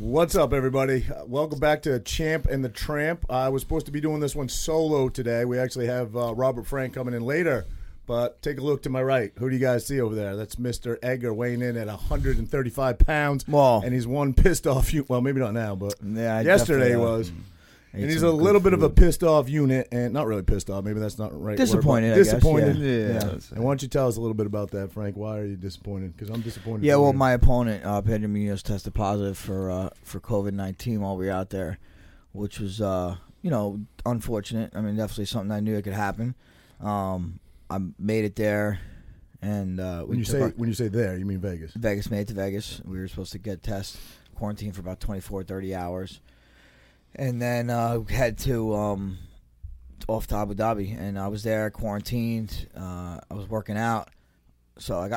What's up, everybody? Welcome back to Champ and the Tramp. I was supposed to be doing this one solo today. We actually have Robert Frank coming in later, but take a look to my right. Who do you guys see over there? That's Mr. Edgar, weighing in at 135 pounds, wow. And he's one pissed off unit. Well, maybe not now, but yeah, yesterday was. And he's a little bit of a pissed off unit, and not really pissed off. Maybe that's not the right. Disappointed. Word, disappointed. Yeah. Yeah. And why don't you tell us a little bit about that, Frank? Why are you disappointed? Because I'm disappointed. Yeah. Well, my opponent, Pedro Munoz, tested positive for COVID 19 while we were out there, which was unfortunate. I mean, definitely something I knew it could happen. I made it there, and when you say there, you mean Vegas? Vegas, made it to Vegas. We were supposed to get tests, quarantine for about 24, 30 hours, and then head to off to Abu Dhabi. And I was there, quarantined. I was working out, so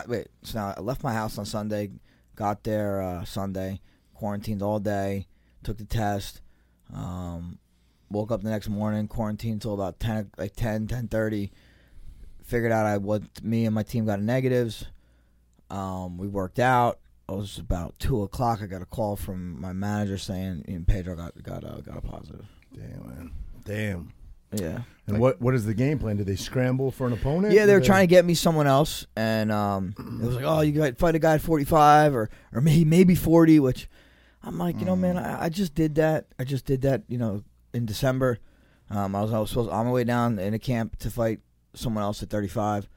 now I left my house on Sunday, got there Sunday, quarantined all day, took the test, woke up the next morning, quarantined until about 10:30. Figured out me and my team got negatives. We worked out. It was about 2:00. I got a call from my manager saying Pedro got a positive. Damn, man. Damn. Yeah. And what is the game plan? Did they scramble for an opponent? Yeah, they were trying to get me someone else, and it was like, oh, you got fight a guy at 45 or maybe 40, which I'm like, man, I just did that. In December. I was supposed on my way down in a camp to fight someone else at 35,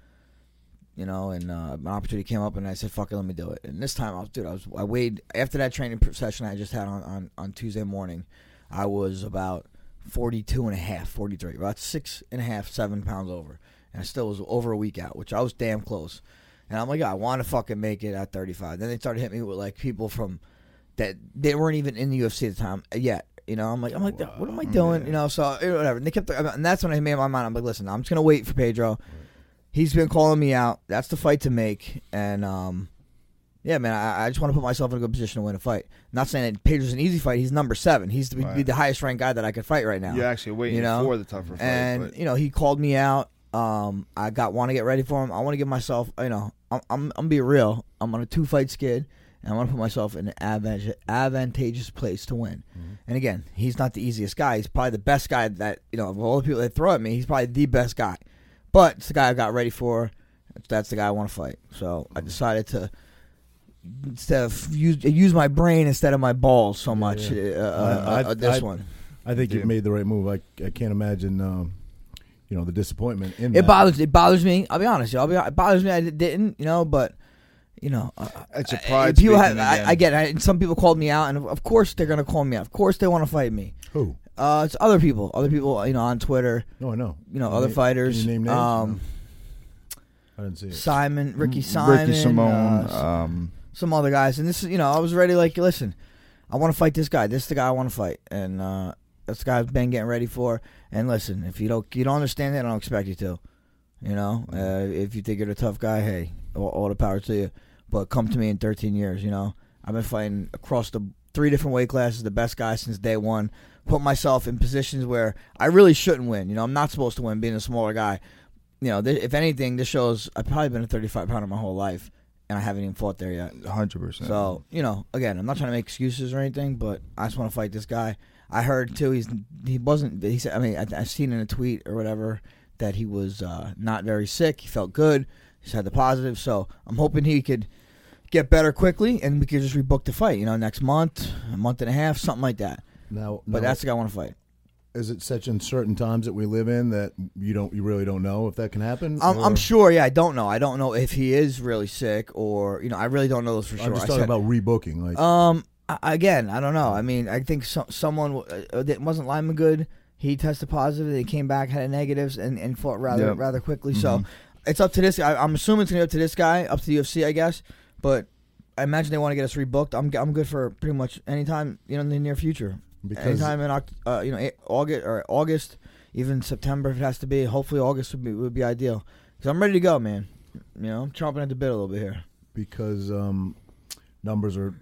and an opportunity came up, and I said, fuck it, let me do it. And this time, I weighed, after that training session I just had on Tuesday morning, I was about 42 and a half, 43, about 6.5, 7 pounds over. And I still was over a week out, which I was damn close. And I'm like, I want to fucking make it at 35. Then they started hitting me with, like, people from, that they weren't even in the UFC at the time yet. I'm like, wow, what am I doing? Man. Whatever. And they kept, and that's when I made up my mind. I'm like, listen, I'm just gonna wait for Pedro. Right. He's been calling me out. That's the fight to make. And I just want to put myself in a good position to win a fight. I'm not saying that Pedro's an easy fight. He's number 7. He's the highest ranked guy that I could fight right now. You're actually waiting for the tougher fight. And he called me out. I want to get ready for him. I want to give myself. I'm be real. I'm on a 2-fight skid. And I want to put myself in an advantageous place to win. Mm-hmm. And again, he's not the easiest guy. He's probably the best guy that, of all the people that throw at me, he's probably the best guy. But it's the guy I got ready for. That's the guy I want to fight. So I decided to instead of use my brain instead of my balls so much. Yeah, yeah. This one. I think you made the right move. I can't imagine, the disappointment in that. It bothers me. I'll be honest. It bothers me. I didn't, but... it's a pride. I get it. Some people called me out, and of course they're gonna call me out. Of course they want to fight me. Who? It's other people. Other people, on Twitter. No, I know. Other fighters. Can you name names? I didn't see it. Ricky Simone, some other guys. And this is, I was ready. Like, listen, I want to fight this guy. This is the guy I want to fight, and that's the guy I've been getting ready for. And listen, if you don't understand that, I don't expect you to. If you think you're a tough guy, hey, all the power to you. But come to me in 13 years, I've been fighting across the 3 different weight classes, the best guy since day one. Put myself in positions where I really shouldn't win. I'm not supposed to win being a smaller guy. If anything, this shows I've probably been a 35-pounder my whole life, and I haven't even fought there yet. 100%. So, again, I'm not trying to make excuses or anything, but I just want to fight this guy. I heard, too, I've seen in a tweet or whatever that he was not very sick. He felt good. He's had the positive, so I'm hoping he could get better quickly, and we could just rebook the fight. Next month, a month and a half, something like that. But that's the guy I want to fight. Is it such uncertain times that we live in that you really don't know if that can happen? I'm sure. Yeah, I don't know. I don't know if he is really sick or I really don't know this for sure. I'm just talking about rebooking. Like, again, I don't know. I mean, I think someone that wasn't Lyman Good. He tested positive. They came back, had negatives, and fought rather quickly. Mm-hmm. So. It's up to this guy. I'm assuming it's going to be up to this guy, up to the UFC, I guess. But I imagine they want to get us rebooked. I'm good for pretty much any time, you know, in the near future. Because anytime in August, even September if it has to be. Hopefully August would be ideal. Because I'm ready to go, man. You know, I'm chomping at the bit a little bit here. Because numbers are,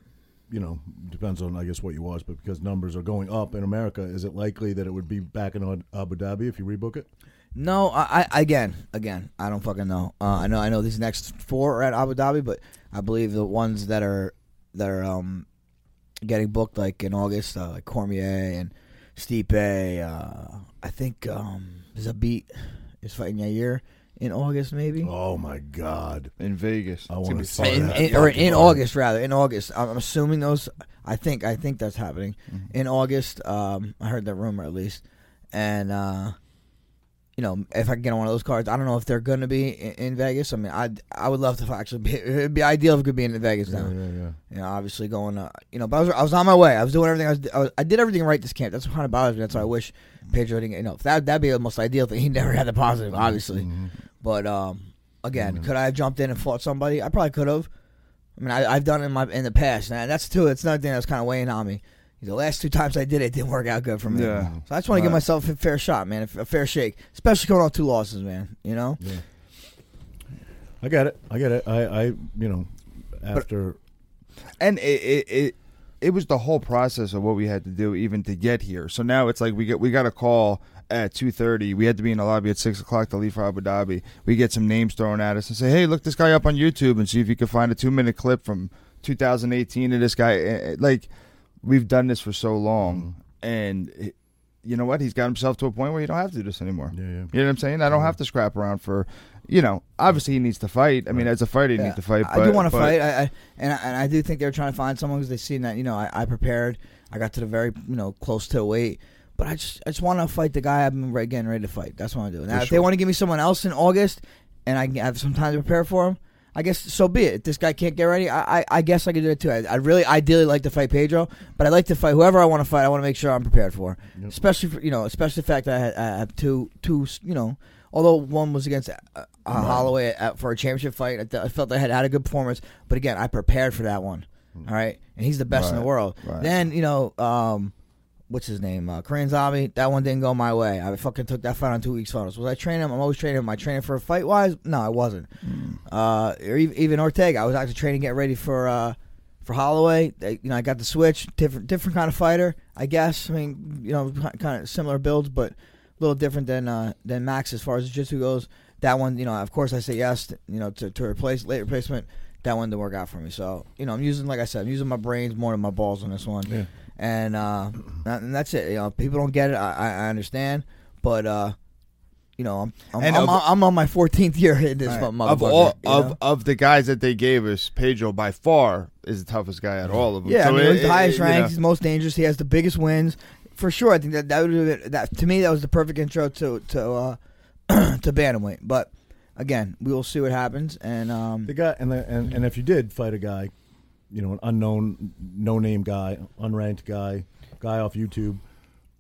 you know, depends on, I guess, what you watch, but because numbers are going up in America, is it likely that it would be back in Abu Dhabi if you rebook it? No, I don't fucking know. I know these next four are at Abu Dhabi, but I believe the ones that are getting booked like in August, like Cormier and Stipe. I think Zabit is fighting Yair in August, maybe. Oh my God! In Vegas, I want to see that. In August, I'm assuming those. I think that's happening in August. I heard that rumor at least, and. You know, if I can get on one of those cards, I don't know if they're going to be in Vegas. I mean, I would love to actually be. It'd be ideal if it could be in Vegas now. Yeah. You know, obviously going. You know, but I was on my way. I was doing everything. I did everything right this camp. That's what kind of bothers me. That's why I wish Pedro didn't. You know, that'd be the most ideal thing. He never had the positive, obviously. Mm-hmm. But again, could I have jumped in and fought somebody? I probably could have. I mean, I've done it in the past, and that's too. It's another thing that's kind of weighing on me. The last two times I did it didn't work out good for me. Yeah. So I just want to give myself a fair shot, man, a fair shake, especially going off two losses, man, you know? Yeah. I get it. I you know, after. And it was the whole process of what we had to do even to get here. So now it's like we got a call at 2:30. We had to be in the lobby at 6 o'clock to leave for Abu Dhabi. We get some names thrown at us and say, hey, look this guy up on YouTube and see if you can find a 2-minute clip from 2018 of this guy. Like, we've done this for so long, and you know what? He's got himself to a point where you don't have to do this anymore. Yeah. You know what I'm saying? I don't have to scrap around for, you know, obviously he needs to fight. I mean, as a fighter, you need to fight. I do want to fight, I do think they were trying to find someone because they've seen that, you know, I prepared. I got to the very, you know, close to the weight, but I just want to fight the guy I've been getting ready to fight. That's what I do. Now, if they want to give me someone else in August and I have some time to prepare for him, I guess so be it. If this guy can't get ready, I guess I could do it too. I really ideally like to fight Pedro, but I like to fight whoever I want to fight. I want to make sure I'm prepared for, especially for, you know, especially the fact that I have two you know, although one was against Holloway for a championship fight, I felt I had a good performance, but again I prepared for that one. All right, and he's the best in the world. Right. Then you know. What's his name? Korean Zombie. That one didn't go my way. I fucking took that fight on 2 weeks' notice. Was I training him? I'm always training him. Am I training for a fight wise? No, I wasn't. Or even Ortega. I was actually training, getting ready for Holloway. You know, I got the switch. Different kind of fighter, I guess. I mean, you know, kind of similar builds, but a little different than Max as far as jiu-jitsu goes. That one, you know, of course I say yes. You know, to replace late replacement. That one didn't work out for me. So you know, I'm using my brains more than my balls on this one. Yeah. And that's it. You know, people don't get it. I understand, but you know, I'm on my 14th year in this motherfucker. Of the guys that they gave us, Pedro by far is the toughest guy out of all of them. Yeah, so I mean, he's the highest ranks. You know. He's the most dangerous. He has the biggest wins for sure. I think that would have been, that to me that was the perfect intro to to bantamweight. But again, we will see what happens. And the guy and if you did fight a guy. You know, an unknown, no-name guy, unranked guy off YouTube.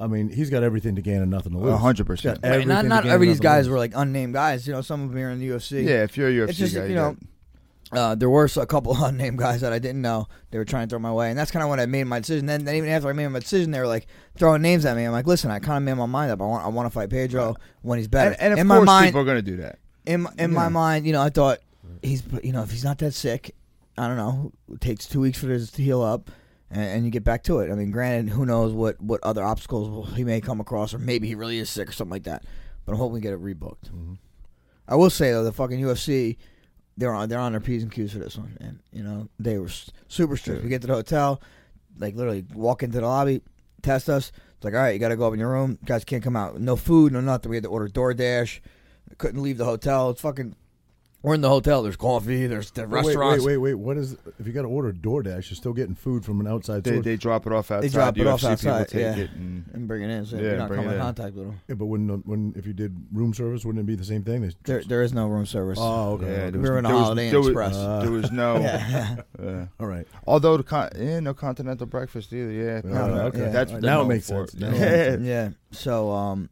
I mean, he's got everything to gain and nothing to lose. 100%. Not every these guys were like unnamed guys. You know, some of them are in the UFC. Yeah, if you're a UFC it's just, guy, you know, there were a couple of unnamed guys that I didn't know. They were trying to throw my way, and that's kind of when I made my decision. Then even after I made my decision, they were like throwing names at me. I'm like, listen, I kind of made my mind up. I want to fight Pedro when he's better. And of course, people are going to do that. In my mind, you know, I thought he's, you know, if he's not that sick. I don't know, it takes 2 weeks for this to heal up, and you get back to it. I mean, granted, who knows what other obstacles he may come across, or maybe he really is sick or something like that. But I'm hoping we get it rebooked. Mm-hmm. I will say, though, the fucking UFC, they're on their P's and Q's for this one, man. You know, they were super strict. Sure. We get to the hotel, like literally walk into the lobby, test us. It's like, all right, you got to go up in your room. Guys can't come out. No food, no nothing. We had to order DoorDash. Couldn't leave the hotel. It's fucking... We're in the hotel. There's coffee. There's the restaurants. Wait. What is? If you got to order DoorDash, you're still getting food from an outside source. They drop it off outside. They drop it off outside. And bring it in. So you're not coming in contact with them. Yeah, but wouldn't if you did room service, wouldn't it be the same thing? There is no room service. Oh, okay. Yeah, we were in a Holiday Express. There was no. Yeah. All right. Although no continental breakfast either. Yeah. Okay. Yeah. That's now it makes sense. Yeah. So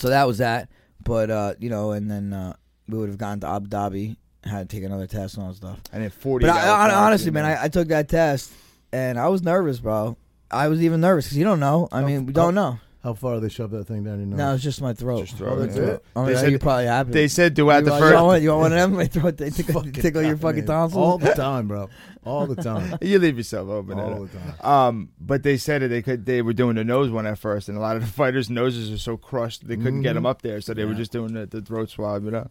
that was that. But you know, and then. We would have gone to Abu Dhabi had to take another test and all that stuff. And then 40. But honestly, man, I took that test and I was nervous, bro. I was even nervous because you don't know. I mean, we don't know. How far they shoved that thing down your nose? No, it's just my throat. Just throat. That's it. I mean, you probably happy. They said throughout the first. You want one of them? My throat. They tickle your fucking tonsils all the time, bro. All the time. You leave yourself open all the time. But they said that they were doing the nose one at first, and a lot of the fighters' noses are so crushed they couldn't get them up there, so they were just doing the throat swab, you know.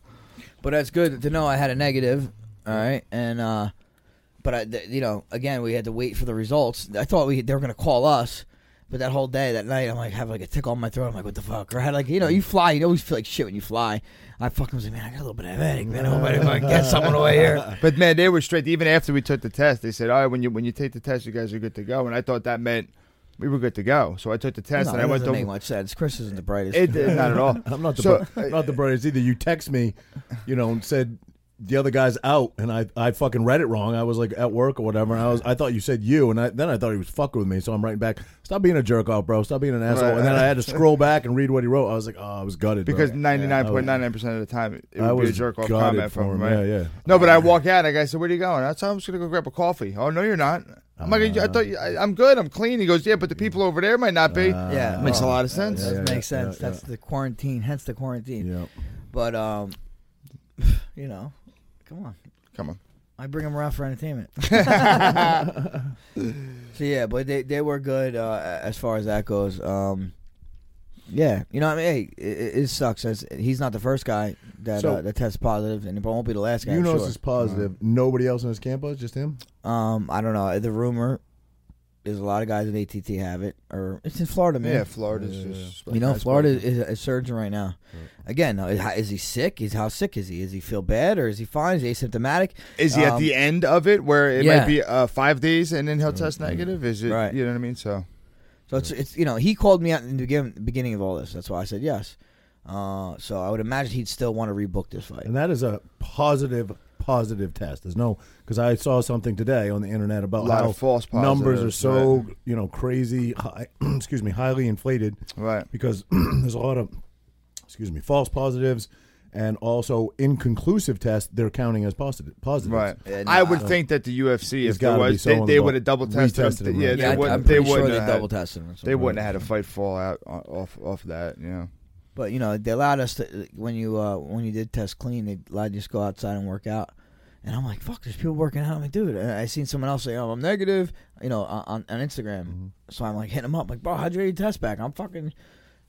But that's good to know. I had a negative. All right, and but again, we had to wait for the results. I thought they were gonna call us. But that whole day, that night, I'm like, have like a tickle on my throat. I'm like, what the fuck? Right? Like, you fly, you always feel like shit when you fly. I fucking was like, man, I got a little bit of headache, man. I hope I didn't get someone away here. But man, they were strict. Even after we took the test, they said, all right, when you take the test, you guys are good to go. And I thought that meant we were good to go. So I took the test and I went to. It doesn't make much sense. Chris isn't the brightest. It did not at all. I'm not the brightest either. You text me, and said the other guy's out, and I fucking read it wrong. I was like at work or whatever, and I thought you said you, and then I thought he was fucking with me, so I'm writing back, stop being a jerk off, bro, stop being an asshole, right. And then I had to scroll back and read what he wrote. I was like, I was gutted. Because 99.99% of the time, it would be a jerk off comment from him, right? Yeah. No, but I walk out, I said, where are you going? I said, I'm just going to go grab a coffee. Oh, no, you're not. I'm like, I thought I'm good, I'm clean. He goes, yeah, but the people over there might not be. Makes a lot of sense. Makes sense. That's the quarantine, hence the quarantine. Yep. But, Come on. I bring them around for entertainment. So, yeah, but they were good as far as that goes. Yeah, I mean, hey, it sucks. He's not the first guy that tests positive, and it won't be the last guy. It's positive. Nobody else in his camp was, just him? I don't know. The rumor is a lot of guys at ATT have it, or it's in Florida, man. Yeah, Florida's just... Florida is surging right now. Right. Again, is he sick? How sick is he? Does he feel bad, or is he fine? Is he asymptomatic? Is he at the end of it, where it might be 5 days, and then he'll test negative? Is it, right. You know what I mean? So it's he called me out in the beginning of all this. That's why I said yes. So I would imagine he'd still want to rebook this fight. And that is a positive test. There's no, because I saw something today on the internet about how false numbers are so crazy high, highly inflated, right? Because there's a lot of false positives and also inconclusive tests they're counting as positives, right? And I would think that the UFC, if there was, they would have double tested him. Yeah, they wouldn't. They wouldn't have double tested him. They wouldn't have had a fight fall out off that. Yeah. But they allowed us to, when you did test clean, they allowed you to go outside and work out. And I'm like, fuck, there's people working out. I'm like, dude, and I seen someone else say, I'm negative, on Instagram. Mm-hmm. So I'm like hitting him up, like, bro, how'd you get your test back? I'm fucking.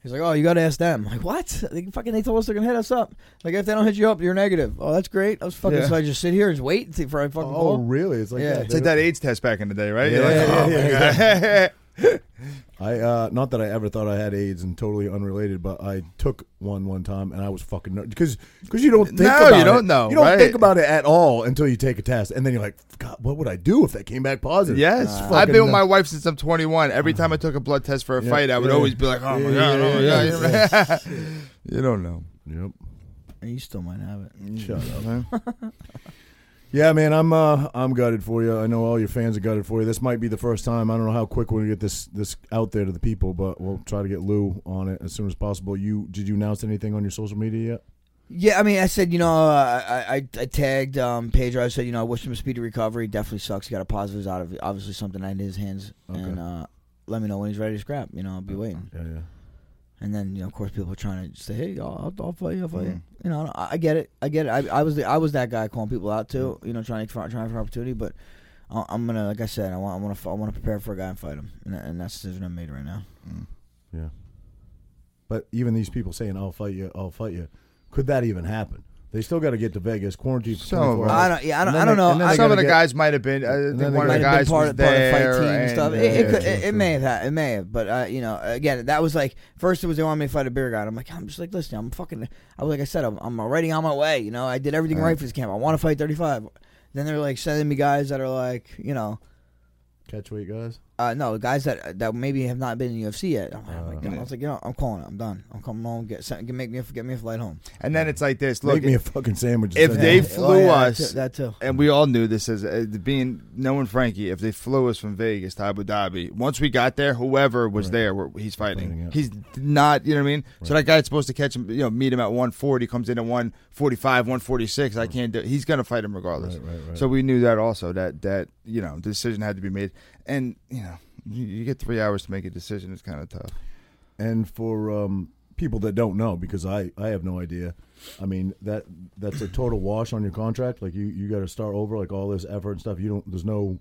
He's like, oh, you got to ask them. I'm like, what? They told us they're gonna hit us up. Like, if they don't hit you up, you're negative. Oh, that's great. I was fucking. Yeah. So I just sit here and just wait and see for I fucking. Oh, really? It's like that. It's like that AIDS test back in the day, right? Yeah, yeah. I not that I ever thought I had AIDS, and totally unrelated, but I took one time and I was fucking nervous because you don't think about it. You don't know. You don't think about it at all until you take a test, and then you're like, God, what would I do if that came back positive? Yes, I've been with my wife since I'm 21. Every time I took a blood test for a fight, I would always be like, oh my God, you don't know. Yep, and you still might have it. Shut up, man. Yeah, man, I'm gutted for you. I know all your fans are gutted for you. This might be the first time. I don't know how quick we're going to get this out there to the people, but we'll try to get Lou on it as soon as possible. Did you announce anything on your social media yet? Yeah, I mean, I said, I tagged Pedro. I said, I wish him a speedy recovery. Definitely sucks. He got a positive out of it. Obviously something out of his hands. Okay. And let me know when he's ready to scrap. I'll be waiting. Yeah. And then, of course, people are trying to say, "Hey, I'll fight you, I'll fight you." I get it. I was that guy calling people out too. Trying for opportunity. But I'm gonna, like I said, I want to prepare for a guy and fight him, and that's the decision I made right now. Mm. Yeah. But even these people saying, "I'll fight you," could that even happen? They still got to get to Vegas, quarantine for 24 hours. I don't know. Some of the guys might have been. I think one of the guys was there. It may have happened. It may have. But, again, that was like, first it was they wanted me to fight a beer guy. And I'm like, I'm just like, listen, I'm already on my way. I did everything right for this camp. I want to fight 35. Then they're like sending me guys that are like, catchweight guys. No, guys that maybe have not been in the UFC yet. I was like, you know, I'm calling it. I'm done. I'm coming home. Get me a flight home. And then it's like this. Look, make me a fucking sandwich. If they flew us, that too. And we all knew this as being knowing Frankie. If they flew us from Vegas to Abu Dhabi, once we got there, whoever was there, he's fighting. He's not. You know what I mean? Right. So that guy's supposed to catch him. You know, meet him at 140. Comes in at 145, 146. I can't do. He's gonna fight him regardless. Right. So we knew that also. That you know, the decision had to be made. And, you know, you get 3 hours to make a decision. It's kind of tough. And for people that don't know, because I have no idea, I mean, that's a total wash on your contract. Like, you got to start over, like, all this effort and stuff. There's no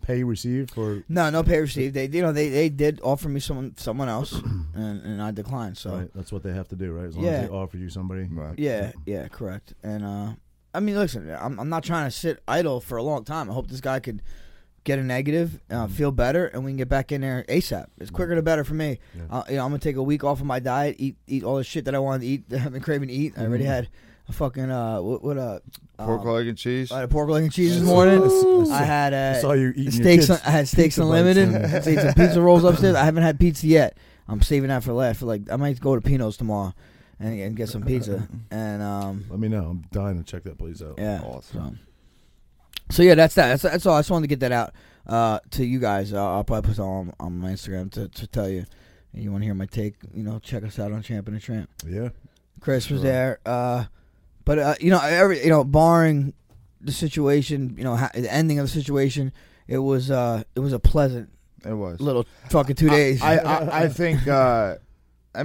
pay received for... No, no pay received. They, you know, they did offer me someone else, and I declined, so... Right, that's what they have to do, right? As long as they offer you somebody. Right. Yeah, correct. And, I mean, listen, I'm not trying to sit idle for a long time. I hope this guy could... get a negative, feel better, and we can get back in there ASAP. It's quicker the better for me. Yeah. You know, I'm gonna take a week off of my diet, eat all the shit that I wanted to eat, that I've been craving to eat. I already had a fucking pork leg and cheese. I had a pork leg and cheese this morning. I had steaks unlimited. I ate some pizza rolls upstairs. I haven't had pizza yet. I'm saving that for last. Like, I might go to Pino's tomorrow and get some pizza. And let me know. I'm dying to check that place out. Yeah, awesome. So yeah, that's that. That's all. I just wanted to get that out to you guys. I'll probably put it on my Instagram to tell you. And you want to hear my take? You know, check us out on Champ and the Tramp. Yeah, Chris was there. But you know, barring the situation, you know, the ending of the situation, it was a pleasant. It was little fucking 2 days. I think. I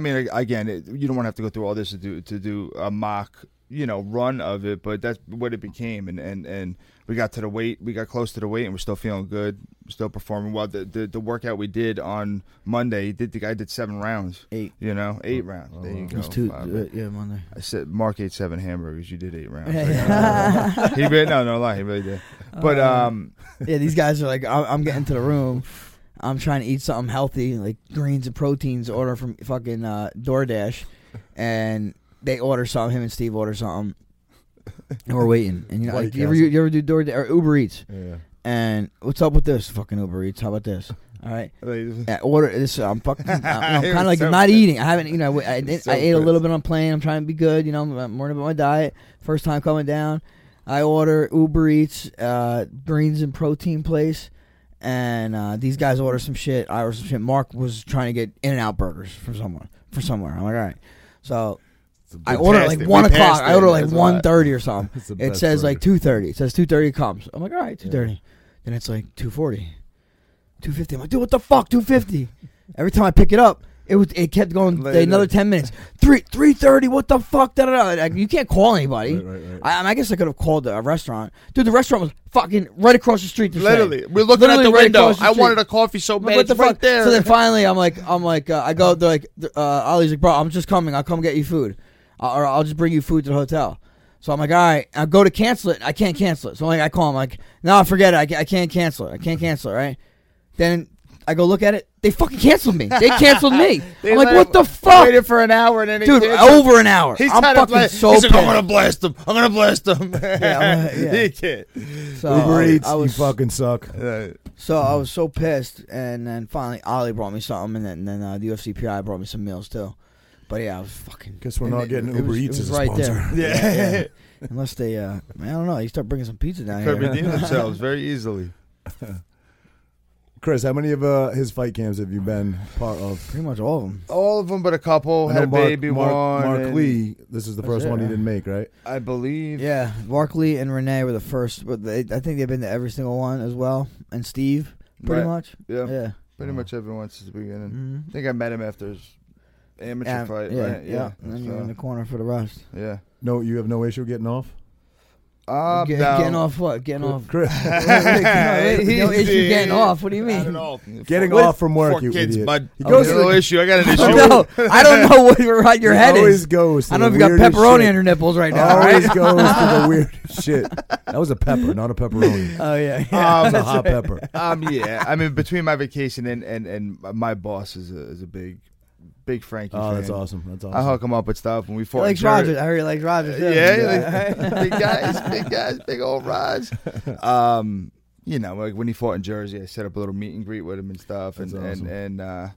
mean, again, you don't want to have to go through all this to do a mock, you know, run of it, but that's what it became, and we got to the weight, we got close to the weight, and we're still feeling good, still performing well. The workout we did on Monday, the guy did 7 rounds, 8, you know, 8 rounds. There you go. It was 2, Monday. I said Mark ate 7 hamburgers, you did 8 rounds. Like, he really, no lie, he really did. But yeah, these guys are like, I'm getting to the room. I'm trying to eat something healthy, like greens and proteins. Order from fucking DoorDash, and. They order something. Him and Steve order something, and we're waiting. And you know, like, you ever do DoorDash or Uber Eats? Yeah. And what's up with this fucking Uber Eats? How about this? All right. Yeah, order this. I'm fucking. I'm kind of like so not eating. I haven't. You know, I ate a little bit on plane. I'm trying to be good. You know, I'm worried about my diet. First time coming down, I order Uber Eats, greens and protein place. And these guys order some shit. I order some shit. Mark was trying to get In-N-Out burgers from someone for somewhere. I'm like, all right, so. I order like 1 o'clock. I order like 1:30 or something. It says like 2:30. It says 2:30 comes. I'm like, all right, 2:30. Yeah. Then it's like 2:40, 2:50. I'm like, dude, what the fuck, 2:50? Every time I pick it up, it kept going later. Another 10 minutes. 3:30. What the fuck? Like, you can't call anybody. Right. I guess I could have called a restaurant. Dude, the restaurant was fucking right across the street. Literally, we're looking at the window. I wanted a coffee so bad. What the fuck? There. So then finally, I'm like, I go. They're like, Ollie's like, bro, I'm just coming. I'll come get you food. Or I'll just bring you food to the hotel. So I'm like, all right. I go to cancel it. I can't cancel it. So I call him. Like, no, forget it. I can't cancel it. Right? Then I go look at it. They fucking canceled me. They canceled me. I'm like, what the fuck? Waited for an hour and then over an hour. I'm fucking so pissed. He's like, I'm gonna blast him. You can't. So Uber Eats, you fucking suck. So I was so pissed, and then finally Ollie brought me something, and then the UFC PI brought me some meals too. But yeah, I was fucking. Guess we're not getting Uber Eats as a sponsor. Right there. Yeah. Unless they, I don't know. You start bringing some pizza down here. They could redeem themselves very easily. Chris, how many of his fight cams have you been part of? Pretty much all of them. All of them, but a couple. Had a baby one. Mark Lee. This is the first one he didn't make, right? I believe. Yeah, Mark Lee and Renee were the first. I think they've been to every single one as well, and Steve, pretty much. Yeah. Pretty much everyone since the beginning. Mm-hmm. I think I met him after his. Amateur fight, right? Yeah. And then you're in the corner for the rest. Yeah. No, you have no issue getting off? Getting off what? Getting off. Chris. No issue getting off. What do you mean? Getting off from work, you kids, idiot. Bud. He goes no issue. I got an issue. No, I don't know where your head is. Always goes. I don't know if you got pepperoni on your nipples right now. Always goes to the weirdest shit. That was a pepper, not a pepperoni. Oh yeah. That was a hot pepper. Yeah. I mean, between my vacation and my boss is a big Frankie fan. That's awesome. I hook him up with stuff when we fought. Like Rogers. I heard you like Rogers. Yeah, big guys, big old Raj. you know, like when he fought in Jersey, I set up a little meet and greet with him and stuff. That's awesome. And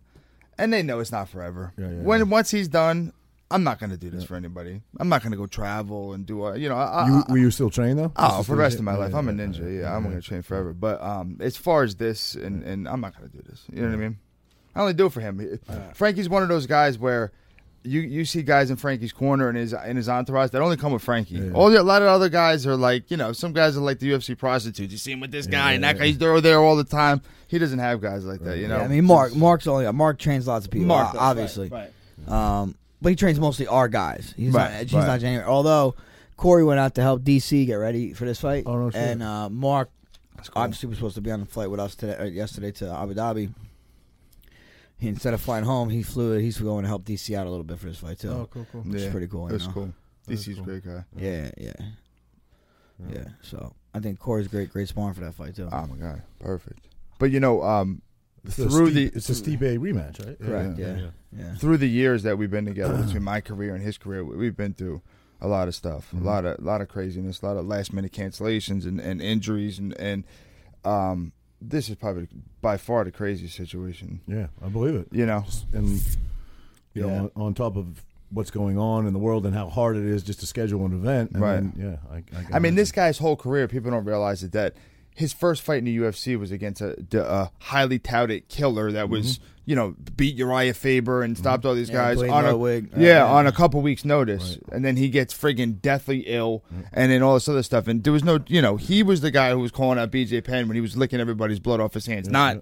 they know it's not forever. Yeah, yeah, once he's done, I'm not going to do this for anybody. I'm not going to go travel and do all, you know. Will you still train, though? Oh, for the rest of my life. I'm a ninja. Yeah, I'm going to train forever. But as far as this, and I'm not going to do this. You know what I mean? I only do it for him. Frankie's one of those guys where you see guys in Frankie's corner and his entourage that only come with Frankie. Yeah, yeah. A lot of other guys are like, you know, some guys are like the UFC prostitutes. You see him with this guy and that guy. He's there all the time. He doesn't have guys like that, you know? Yeah, I mean, Mark trains lots of people, obviously. Right. But he trains mostly our guys. He's not January. Although Corey went out to help DC get ready for this fight. Oh, no shit. And Mark obviously was supposed to be on the flight with us yesterday to Abu Dhabi. Instead of flying home, he flew. He's going to help DC out a little bit for this fight too. Oh, cool. Which is pretty cool. That's cool. DC's a great guy. Yeah. So I think Corey's great sparring for that fight too. Oh my god, perfect. But you know, it's a Stipe rematch, right? Correct. Yeah. Through the years that we've been together, between my career and his career, we've been through a lot of stuff, mm-hmm. a lot of craziness, a lot of last minute cancellations and injuries and. This is probably by far the craziest situation. Yeah, I believe it. You know, on top of what's going on in the world and how hard it is just to schedule an event. And right. Then, I mean, this guy's whole career, people don't realize that his first fight in the UFC was against a highly touted killer that was, you know, beat Uriah Faber and stopped all these guys on a couple weeks' notice. Right. And then he gets friggin' deathly ill and then all this other stuff. And there was no, you know, he was the guy who was calling out BJ Penn when he was licking everybody's blood off his hands. Yeah. Not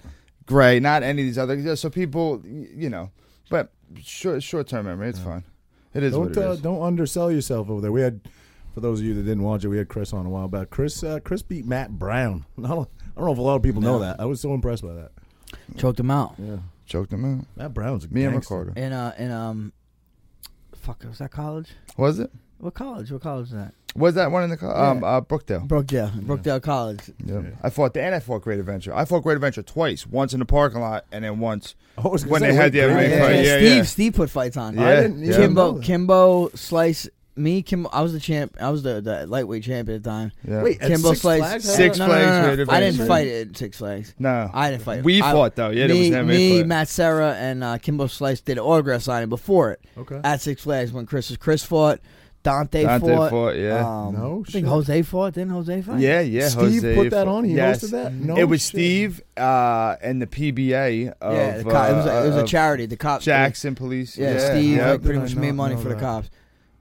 Gray, not any of these other guys. So people, you know, but short-term memory, it's fine. It is what it is. Don't undersell yourself over there. We had... For those of you that didn't watch it, we had Chris on a while back. Chris beat Matt Brown. I don't know if a lot of people know that. I was so impressed by that. Choked him out. Yeah, choked him out. Matt Brown's a gangster. Me and Ricardo. Fuck, was that college? Was it? What college was that? Was that one in the college? Yeah. Brookdale. Brookdale College. Yeah. I fought Great Adventure. I fought Great Adventure twice. Once in the parking lot, and then once when they had the MMA fight. Steve put fights on. Yeah. Kimbo Slice. I was the champ. I was the lightweight champion at the time. Yeah. Wait, Kimbo Slice. Six Flags. I didn't fight it at Six Flags. No. I didn't fight it. We fought, though. Yeah, Matt Serra, and Kimbo Slice did an autograph signing before it. Okay. At Six Flags when Chris fought. Dante fought, yeah. I think Jose fought. Didn't Jose fight? Yeah. Steve put that on. He hosted that. No, it was shit. Steve and the PBA. It was a charity. The cops. Jackson Police. Yeah, Steve pretty much made money for the cops.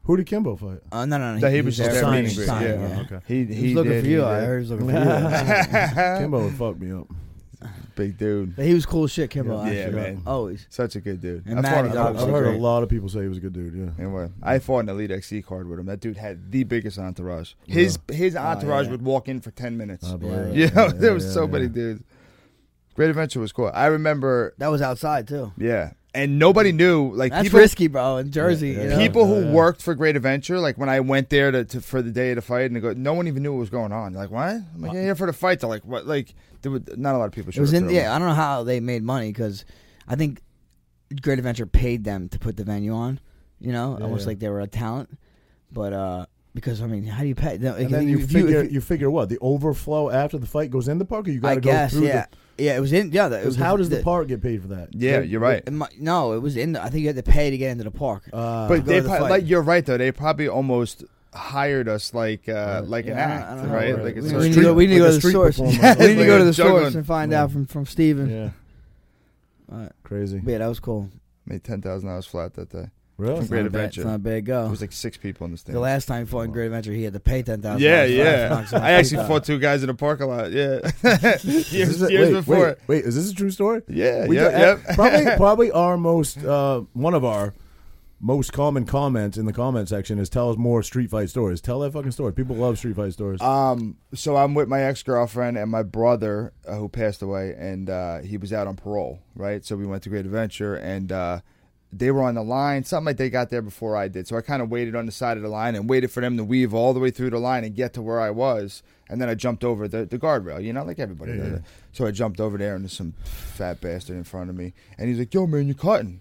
Who did Kimbo fight? No. He was just there. Yeah. Okay. He was looking for you. I heard he was looking for you. Kimbo would fuck me up. Big dude. But he was cool shit, Kimbo. Yeah, actually, man. Always. Such a good dude. I've heard a lot of people say he was a good dude, yeah. Anyway, I fought an Elite XC card with him. That dude had the biggest entourage. His entourage would walk in for 10 minutes. There was so many dudes. Great Adventure was cool. I remember. That was outside, too. Yeah. And nobody knew, like, that's people, risky, bro. In Jersey, people who worked for Great Adventure, like when I went there for the day of the fight, and they go, no one even knew what was going on. They're like, what? I'm like, here for the fight. They're like, what? Like, there were, not a lot of people. I don't know how they made money because I think Great Adventure paid them to put the venue on. You know, almost like they were a talent, but. Because, I mean, how do you pay? No, and then you figure what? The overflow after the fight goes in the park? Or you got to go through the... Yeah, it was in... Yeah, how does the park get paid for that? Yeah, you're right. No, it was in... I think you had to pay to get into the park. But they you're right, though. They probably almost... hired us like an act, right? Like it's we need to go to the source. We need to go to the source and find out from Steven. Yeah. All right. Crazy. Yeah, that was cool. Made $10,000 flat that day. Really? Great Adventure. It's not a bad go. There was like 6 people in the stand. The last time he fought in Great Adventure, he had to pay $10,000. Yeah. I actually fought 2 guys in a parking lot. Yeah. years before. Wait, is this a true story? Yeah. Yeah. Probably our most one of our most common comments in the comment section is tell us more street fight stories. Tell that fucking story. People love street fight stories. So I'm with my ex-girlfriend and my brother who passed away, and he was out on parole, right? So we went to Great Adventure, and they were on the line. Something like they got there before I did. So I kind of waited on the side of the line and waited for them to weave all the way through the line and get to where I was. And then I jumped over the guardrail, you know, like everybody does. Yeah. So I jumped over there, and there's some fat bastard in front of me. And he's like, yo, man, you're cutting.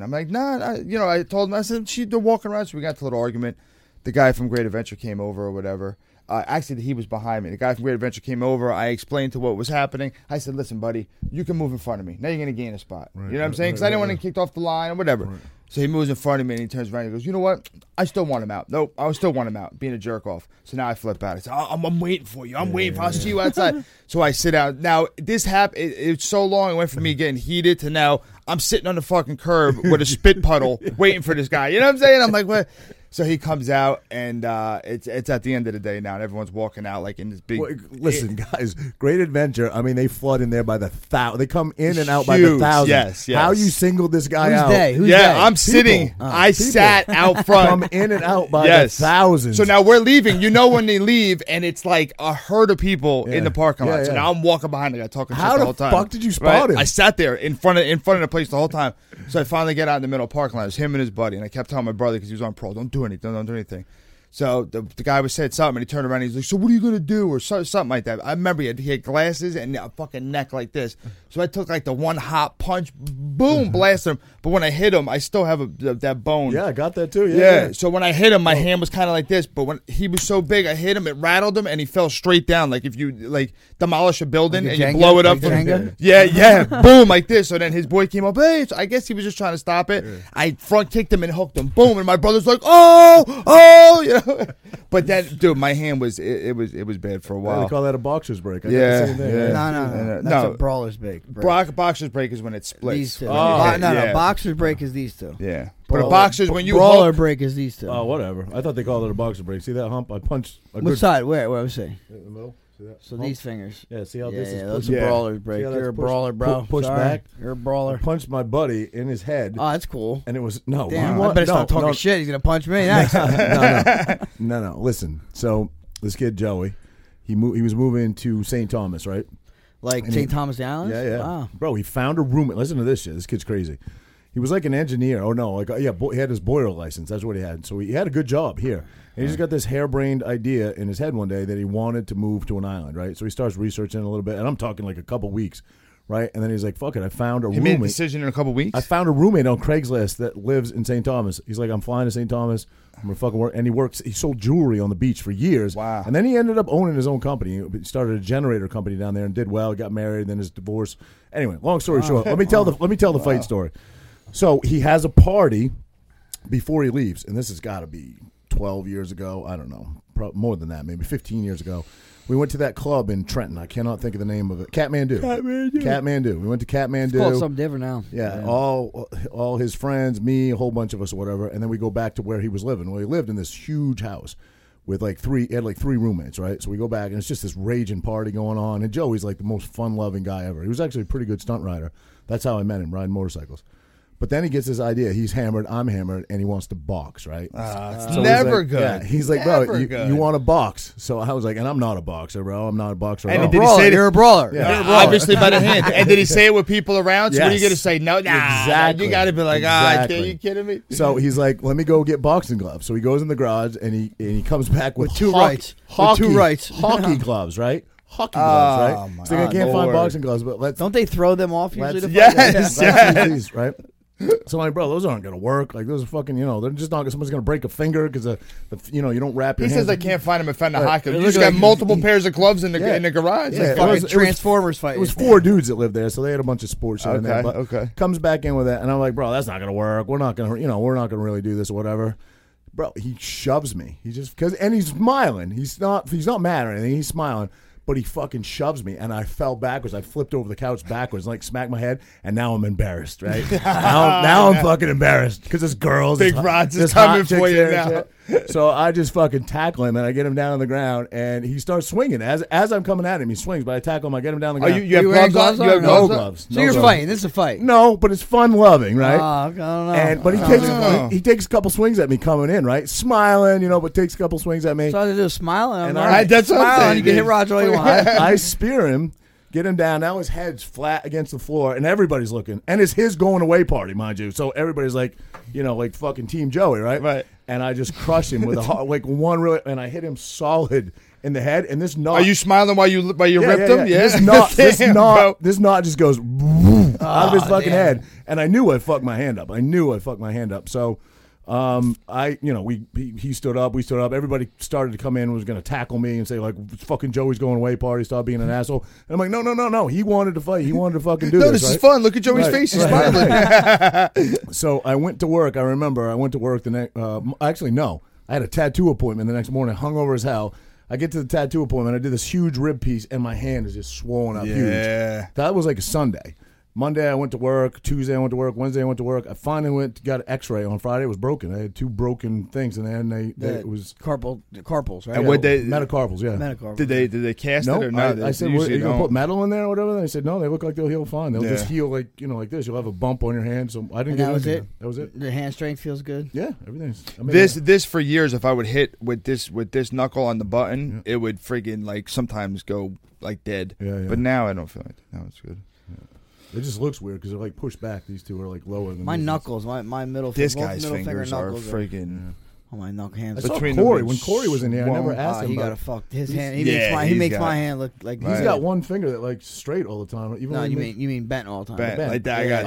I'm like, nah. You know, I told him, I said, they're walking around. So we got into a little argument. The guy from Great Adventure came over or whatever. Actually, he was behind me. The guy from Great Adventure came over. I explained to what was happening. I said, listen, buddy, you can move in front of me. Now you're going to gain a spot. Right, you know what I'm saying? Because I didn't want him kicked off the line or whatever. Right. So he moves in front of me, and he turns around and he goes, you know what? I still want him out. Nope, I still want him out, being a jerk off. So now I flip out. I said, I'm waiting for you. I'm waiting for you. I'll see you outside. So I sit out. Now, this happened. It's so long. It went from me getting heated to now I'm sitting on the fucking curb with a spit puddle waiting for this guy. You know what I'm saying? I'm like, what? So he comes out, and it's at the end of the day now, and everyone's walking out like in this big. Well, listen, guys, Great Adventure. I mean, they flood in there by the thousand. They come in and out by the thousands. Yes. How you singled this guy out? Who's they? I'm people. Sitting. I sat out front. Come in and out by the thousands. So now we're leaving. You know when they leave, and it's like a herd of people in the parking lot. So now I'm walking behind the guy talking shit the whole time. How the fuck did you spot him? I sat there in front of the place the whole time. So I finally get out in the middle of the parking lot. It was him and his buddy, and I kept telling my brother because he was on parole, don't do anything. So the guy was saying something, and he turned around and he's like, so what are you going to do? Or something like that. I remember he had glasses and a fucking neck like this. So I took like the one hot punch, boom, blasted him. But when I hit him, I still have that bone. Yeah, I got that too. Yeah. So when I hit him, my hand was kind of like this. But when he was so big, I hit him, it rattled him, and he fell straight down. Like if you demolish a building like and you blow it up. Like boom, like this. So then his boy came up, hey, so I guess he was just trying to stop it. Yeah. I front kicked him and hooked him, boom. And my brother's like, oh, yeah. But that dude, my hand was it was bad for a while. They call that a boxer's break. No. That's a brawler's break. Boxer's break is when it splits. These two. Boxer's break is these two. Yeah. But a boxer's when you brawler break is these two. Oh, whatever. I thought they called it a boxer break. See that hump? I punched. Which side? Where was he? In the middle. So hump? These fingers. Yeah. See how this is. That's a brawler's break. You're a brawler, bro. Push back. You're a brawler. I punched my buddy in his head. Oh, that's cool. And it was no. Damn, I better stop talking shit. He's gonna punch me. No. Listen. So this kid Joey, he was moving to St. Thomas, right? Like St. Thomas the Island? Yeah. Wow. Bro, he found a roommate. Listen to this shit. This kid's crazy. He was like an engineer. He had his boiler license. That's what he had. So he had a good job here. And he just got this harebrained idea in his head one day that he wanted to move to an island, right? So he starts researching a little bit, and I'm talking like a couple weeks, right? And then he's like, fuck it, I found a roommate. He made a decision in a couple weeks? I found a roommate on Craigslist that lives in St. Thomas. He's like, I'm flying to St. Thomas. I'm going to fucking work. And he sold jewelry on the beach for years. Wow. And then he ended up owning his own company. He started a generator company down there and did well, got married, then his divorce. Anyway, long story short, let me tell the fight story. So he has a party before he leaves, and this has got to be 12 years ago. I don't know, more than that, maybe 15 years ago. We went to that club in Trenton. I cannot think of the name of it. Kathmandu. We went to Kathmandu. It's called something different now. Yeah, all his friends, me, a whole bunch of us, or whatever, and then we go back to where he was living. Well, he lived in this huge house with three roommates, right? So we go back, and it's just this raging party going on, and Joey's like the most fun-loving guy ever. He was actually a pretty good stunt rider. That's how I met him, riding motorcycles. But then he gets this idea. He's hammered, I'm hammered, and he wants to box, right? It's never good. Yeah, he's like, bro, you want to box. So I was like, and I'm not a boxer, bro. I'm not a boxer. And did he say you're a brawler? Yeah. You're a brawler. Obviously by the hand. And did he say it with people around? So what are you going to say? No, exactly. You got to be like, are you kidding me? So he's like, let me go get boxing gloves. So he goes in the garage, and he comes back with hockey gloves, right? Hockey gloves, right? So I can't find boxing gloves. But don't they throw them off usually? Yes. Right? So I'm like, bro, those aren't going to work. Like, those are fucking, they're just not, someone's going to break a finger because, you don't wrap your hands. He says I can't find him a fender hockey. You just got multiple pairs of gloves in the garage. Yeah. Like it was Transformers fight. It was four dudes that lived there, so they had a bunch of sports shit in there. But comes back in with that, and I'm like, bro, that's not going to work. We're not going to really do this or whatever. Bro, he shoves me. And he's smiling. He's not mad or anything. He's smiling. But he fucking shoves me, and I fell backwards. I flipped over the couch backwards, and smacked my head, and now I'm embarrassed, right? now I'm fucking embarrassed because this girl's big rods is coming for you now. So I just fucking tackle him, and I get him down on the ground, and he starts swinging. As I'm coming at him, he swings, but I tackle him, I get him down on the ground. Oh, you have gloves on? You have no gloves. So you're fighting. This is a fight. No, but it's fun-loving, right? I don't know. But he takes a couple swings at me coming in, right? Smiling, but takes a couple swings at me. So I just smile, and I'm like, that's what I'm saying. You can hit Roger all you want. I spear him. Get him down. Now his head's flat against the floor, and everybody's looking. And it's his going away party, mind you. So everybody's like, like fucking Team Joey, right? Right. And I just crushed him with and I hit him solid in the head. And this knot. Are you smiling while you ripped him? Yeah. This knot just goes out of his fucking head. And I knew I fucked my hand up. So He stood up, we stood up. Everybody started to come in and was going to tackle me and say, like, fucking Joey's going away party, stop being an asshole. And I'm like, no. He wanted to fight. He wanted to fucking do this. No, this is fun. Look at Joey's face. He's smiling. So I went to work. I remember I went to work the next, actually, no. I had a tattoo appointment the next morning, hungover as hell. I get to the tattoo appointment. I did this huge rib piece, and my hand is just swollen up huge. That was like a Sunday. Monday I went to work. Tuesday I went to work. Wednesday I went to work. I finally got an X-ray on Friday. It was broken. I had two broken things in there, and it was carpals, right? And what they metacarpals, yeah. Metacarpals. Did they cast it or not? I said, "Are you gonna put metal in there or whatever?" And they said, "No, they look like they'll heal fine. They'll just heal like this. You'll have a bump on your hand." So I didn't get anything. That was it. The hand strength feels good. Yeah, everything's. This for years. If I would hit with this knuckle on the button, it would friggin' like sometimes go like dead. Yeah. But now I don't feel like that. Now it's good. It just looks weird because they're like pushed back. These two are like lower than my knuckles. My middle finger. This guy's fingers are freaking. Oh, my knuckle hands. I saw Corey when Corey was in here. I never asked him. He got a fucked his hand. He makes my hand look like. He's got one finger that like straight all the time. Even you mean bent all the time. Bent. Like that, yeah.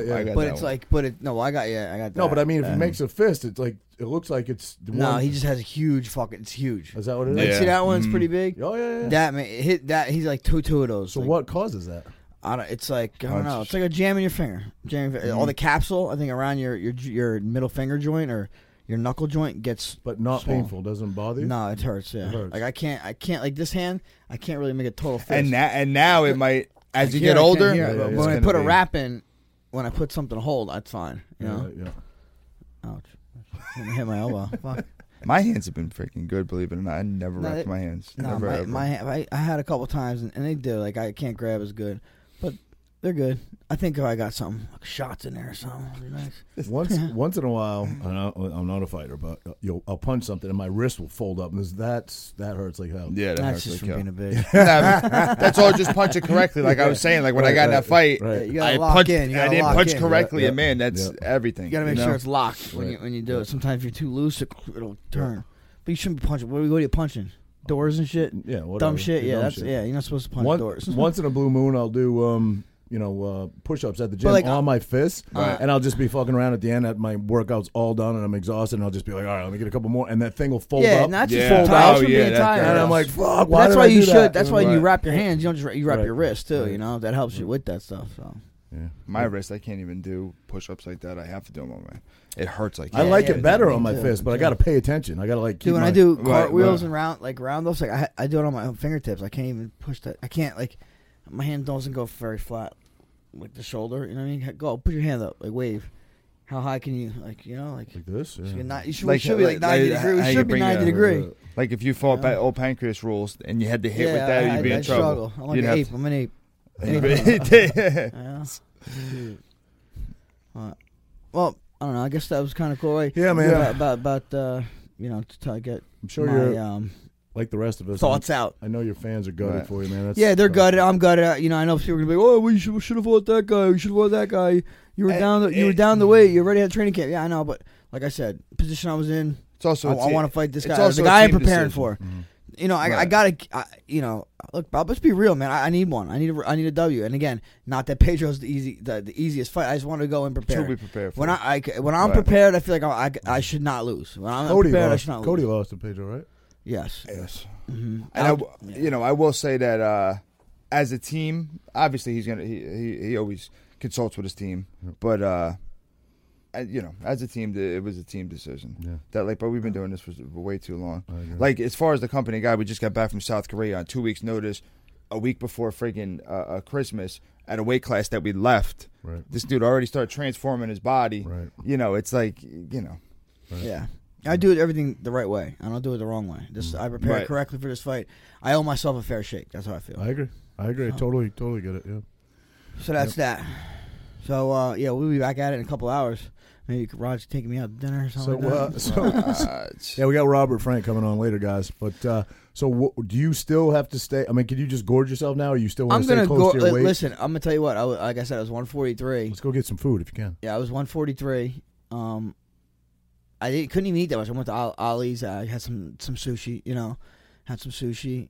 I got that. No, but I mean, if he makes a fist, it's like. It looks like it's... No, he just has a huge fucking... It's huge. Is that what it is? Yeah. See that one? It's pretty big. Oh, yeah. That, man, hit that. He's like two of those. So what causes that? I don't know. It's like a jam in your finger. All the capsule, I think, around your middle finger joint or your knuckle joint gets... But not small. Painful. Doesn't bother you? No, it hurts, yeah. It hurts. Like, I can't... Like, this hand, I can't really make a total fist. And now it might... As you get older... Yeah, when I put a wrap in, when I put something to hold, that's fine. You know? Yeah. Ouch. I hit my elbow. Fuck. My hands have been freaking good, believe it or not. I never wrapped my hands. I had a couple times, and they do. Like, I can't grab as good, but they're good. I think if I got something, like shots in there or something, it'd be nice. Once in a while, I'm not a fighter, but I'll punch something, and my wrist will fold up, and that hurts like hell. Yeah, that's just like from being a bitch. That's all just punching correctly. Like I was saying, like when I got in that fight, I didn't punch correctly, and man, that's everything. You got to make sure it's locked when you do it. Sometimes if you're too loose, it'll turn. But you shouldn't be punching. What are you punching? Doors and shit? Yeah, whatever. Dumb shit? Yeah, you're not supposed to punch doors. Once in a blue moon, I'll do... push-ups at the gym on my fists, and I'll just be fucking around at the end. At my workout's all done, and I'm exhausted, and I'll just be like, all right, let me get a couple more, and that thing will fold up. Not just fold out. And I'm like, fuck, why did I do that? That's why you wrap your hands. You don't just wrap your wrist, too, you know? That helps you with that stuff, so... Yeah. My wrist, I can't even do push-ups like that. I have to do them on my... It hurts like... I like it better on my fist, but I got to pay attention. I got to like... Dude, I do cartwheels and round those, like I do it on my fingertips. I can't even push that. I can't, like... My hand doesn't go very flat with the shoulder. You know what I mean? Go, put your hand up. Like, wave. How high can you, like, you know, like... Like this? Yeah. Should be like 90 degrees. It should be 90 degrees. Like, if you fought by old pancreas rules and you had to hit with that, you'd be in trouble. I'm like an ape. I'm an ape. Well, I don't know. I guess that was kind of cool, right? Yeah, man. About you know, to get... I'm sure you're... like the rest of us. Thoughts out. I know your fans are gutted for you, man. They're gutted. I'm gutted. You know, I know people are going to be like, oh, we should have fought that guy. We should have fought that guy. You were down the way. You already had training camp. Yeah, I know. But like I said, position I was in, it's also I want to fight this guy. It's the guy I'm preparing for. Mm-hmm. You know, I got to, you know, look, Bob, let's be real, man. I need one. I need a W. And again, not that Pedro's the easiest fight. I just want to go and prepare. You'll be prepared for When I'm prepared, I feel like I should not lose. When I'm prepared, I should not lose. Cody lost to Pedro, right? Yes. Mm-hmm. And I will say that as a team, obviously he always consults with his team, but as a team, it was a team decision. Yeah. But we've been doing this for way too long. Like as far as the company guy, we just got back from South Korea on 2 weeks' notice, a week before friggin' Christmas. At a weight class that we left, This dude already started transforming his body. Right. You know, it's like yeah. I do everything the right way. I don't do it the wrong way. I prepare correctly for this fight. I owe myself a fair shake. That's how I feel. I agree. Oh. Totally get it, yeah. So that's that. So, we'll be back at it in a couple hours. Maybe Rod's taking me out to dinner or something we got Robert Frank coming on later, guys. But, do you still have to stay? I mean, could you just gorge yourself now, or you still want to stay close to your weight? Listen, I'm going to tell you what. Like I said, I was 143. Let's go get some food if you can. Yeah, I was 143. I couldn't even eat that much. I went to Ollie's. I had some sushi, you know. had some sushi,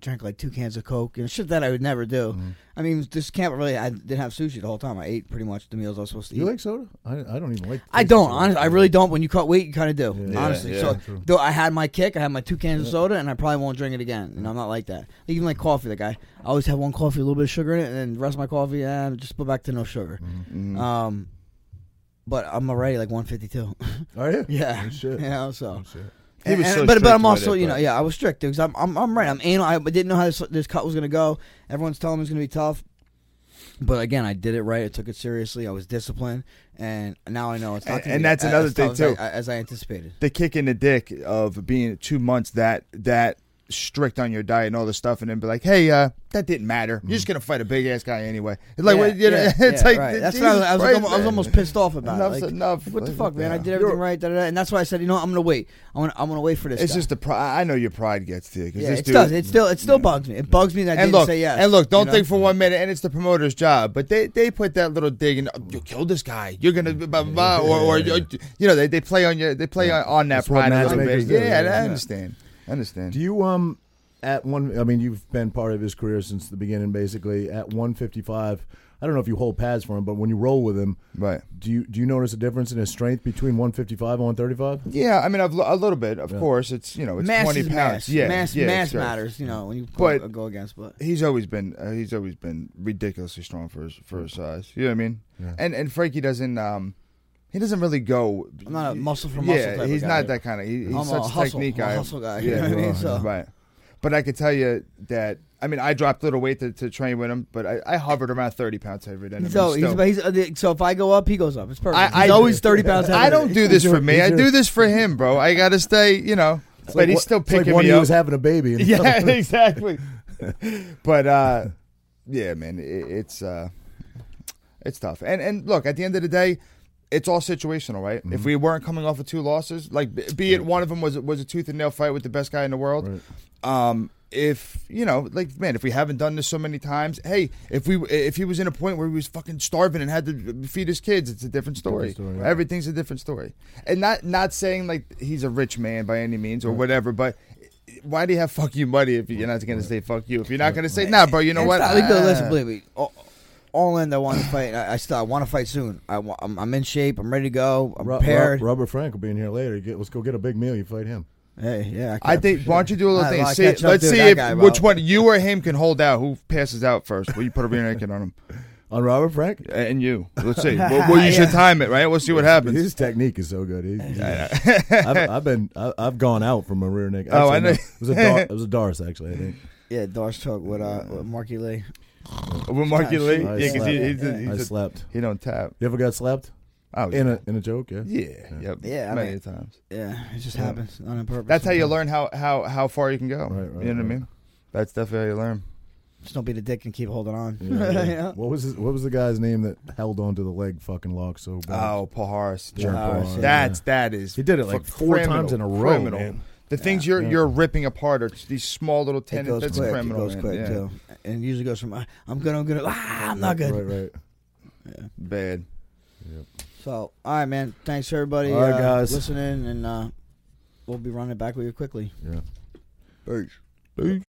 drank like 2 cans of Coke, and shit that I would never do. Mm-hmm. I mean, this camp really, I didn't have sushi the whole time. I ate pretty much the meals I was supposed to eat. You like soda? I don't even like soda. I don't, honestly. I really don't. When you cut weight, you kind of do, honestly. Yeah, so, though I had my kick, I had my 2 cans of soda, and I probably won't drink it again. And I'm not like that. Even like coffee, like I always have one coffee, a little bit of sugar in it, and then the rest of my coffee, just put back to no sugar. Mm-hmm. But I'm already like 152. Are you? Yeah. Shit. You know, so. Shit. But I'm also, you know, yeah, I was strict, dude, because I'm right. I'm anal. I didn't know how this cut was going to go. Everyone's telling me it's going to be tough. But again, I did it right. I took it seriously. I was disciplined. And now I know it's not going to be. And that's another thing, too. As I anticipated. The kick in the dick of being 2 months that strict on your diet and all this stuff, and then be like, hey, that didn't matter. You're just going to fight a big ass guy anyway. It's like, that's what I was almost pissed off about. Enough's enough. Like, what the fuck, man? Yeah. I did everything right. Da, da, da. And that's why I said, you know what? I'm going to wait. I'm going to wait for this. It's guy. Just the pride. I know your pride gets to you. Yeah, this dude, does. It still bugs me. It bugs me that I didn't say yes. And look, don't think for 1 minute, and it's the promoter's job, but they put that little dig in, you killed this guy. You're going to, blah, blah, blah, or, you know, they play on that pride a little bit. Yeah, I understand. Do you I mean, you've been part of his career since the beginning, basically. At 155, I don't know if you hold pads for him, but when you roll with him, right? Do you notice a difference in his strength between 155 and 135? Yeah, I mean, a little bit, of course. It's it's mass 20 pounds. Mass. Yeah, mass matters. You know, when you go against, but he's always been ridiculously strong for his size. You know what I mean? Yeah. And Frankie doesn't. He doesn't really go. I'm not a muscle for muscle type of guy. Yeah, he's not that kind of. He's such a technique guy. I'm a hustle guy. Yeah, you know what I mean? So. Right. But I can tell you that, I mean, I dropped a little weight to train with him, but I hovered around 30 pounds every day. So, so if I go up, he goes up. It's perfect. He's always 30 pounds heavier. I don't do this for me. I do this for him, bro. I got to stay, you know. It's but like, he's still picking me up. It's like when he was having a baby. Yeah, exactly. But, yeah, man, it's tough. And look, at the end of the day, it's all situational, right? Mm-hmm. If we weren't coming off of 2 losses, like be it one of them was a tooth and nail fight with the best guy in the world. Right. If you know, like man, if we haven't done this so many times, hey, if he was in a point where he was fucking starving and had to feed his kids, it's a different story. Right. Everything's a different story, and not saying like he's a rich man by any means or whatever, but. Why do you have fuck you money if you're not going to say fuck you? If you're not going to say nah, bro, you know what? Listen, believe me. All in, I want to fight. I want to fight soon. I'm in shape. I'm ready to go. I'm prepared. Robert Frank will be in here later. Let's go get a big meal. You fight him. Hey, yeah. I think. Why don't you do a little thing? Let's see which one you or him can hold out. Who passes out first? Will you put a rear naked on him? On Robert Frank? And you. Let's see. Well, you should time it, right? We'll see what happens. His technique is so good. I've gone out from a rear naked. Oh, I know. It was a Darce, actually, I think. Yeah, Darce choke with Marky Lay. With Marky Lay, yeah, because he's slept. He don't tap. You ever got slapped? I was in a joke, yeah. Yeah, many times. Yeah, it just happens not on purpose. That's how you learn how far you can go. Right, you know what I mean? That's definitely how you learn. Just don't be the dick and keep holding on. Yeah. Yeah. What was the guy's name that held onto the leg fucking lock so bad? Oh, Paharis. Yeah. That is. He did it like 4 times in a row. Criminal. The things you're ripping apart are these small little tendons. That's quick. Criminal. It goes quick too, and it usually goes from I'm good, I'm not good. Right. Yeah. Bad. Yep. So, all right, man. Thanks for everybody guys listening, and we'll be running back with you quickly. Yeah. Peace.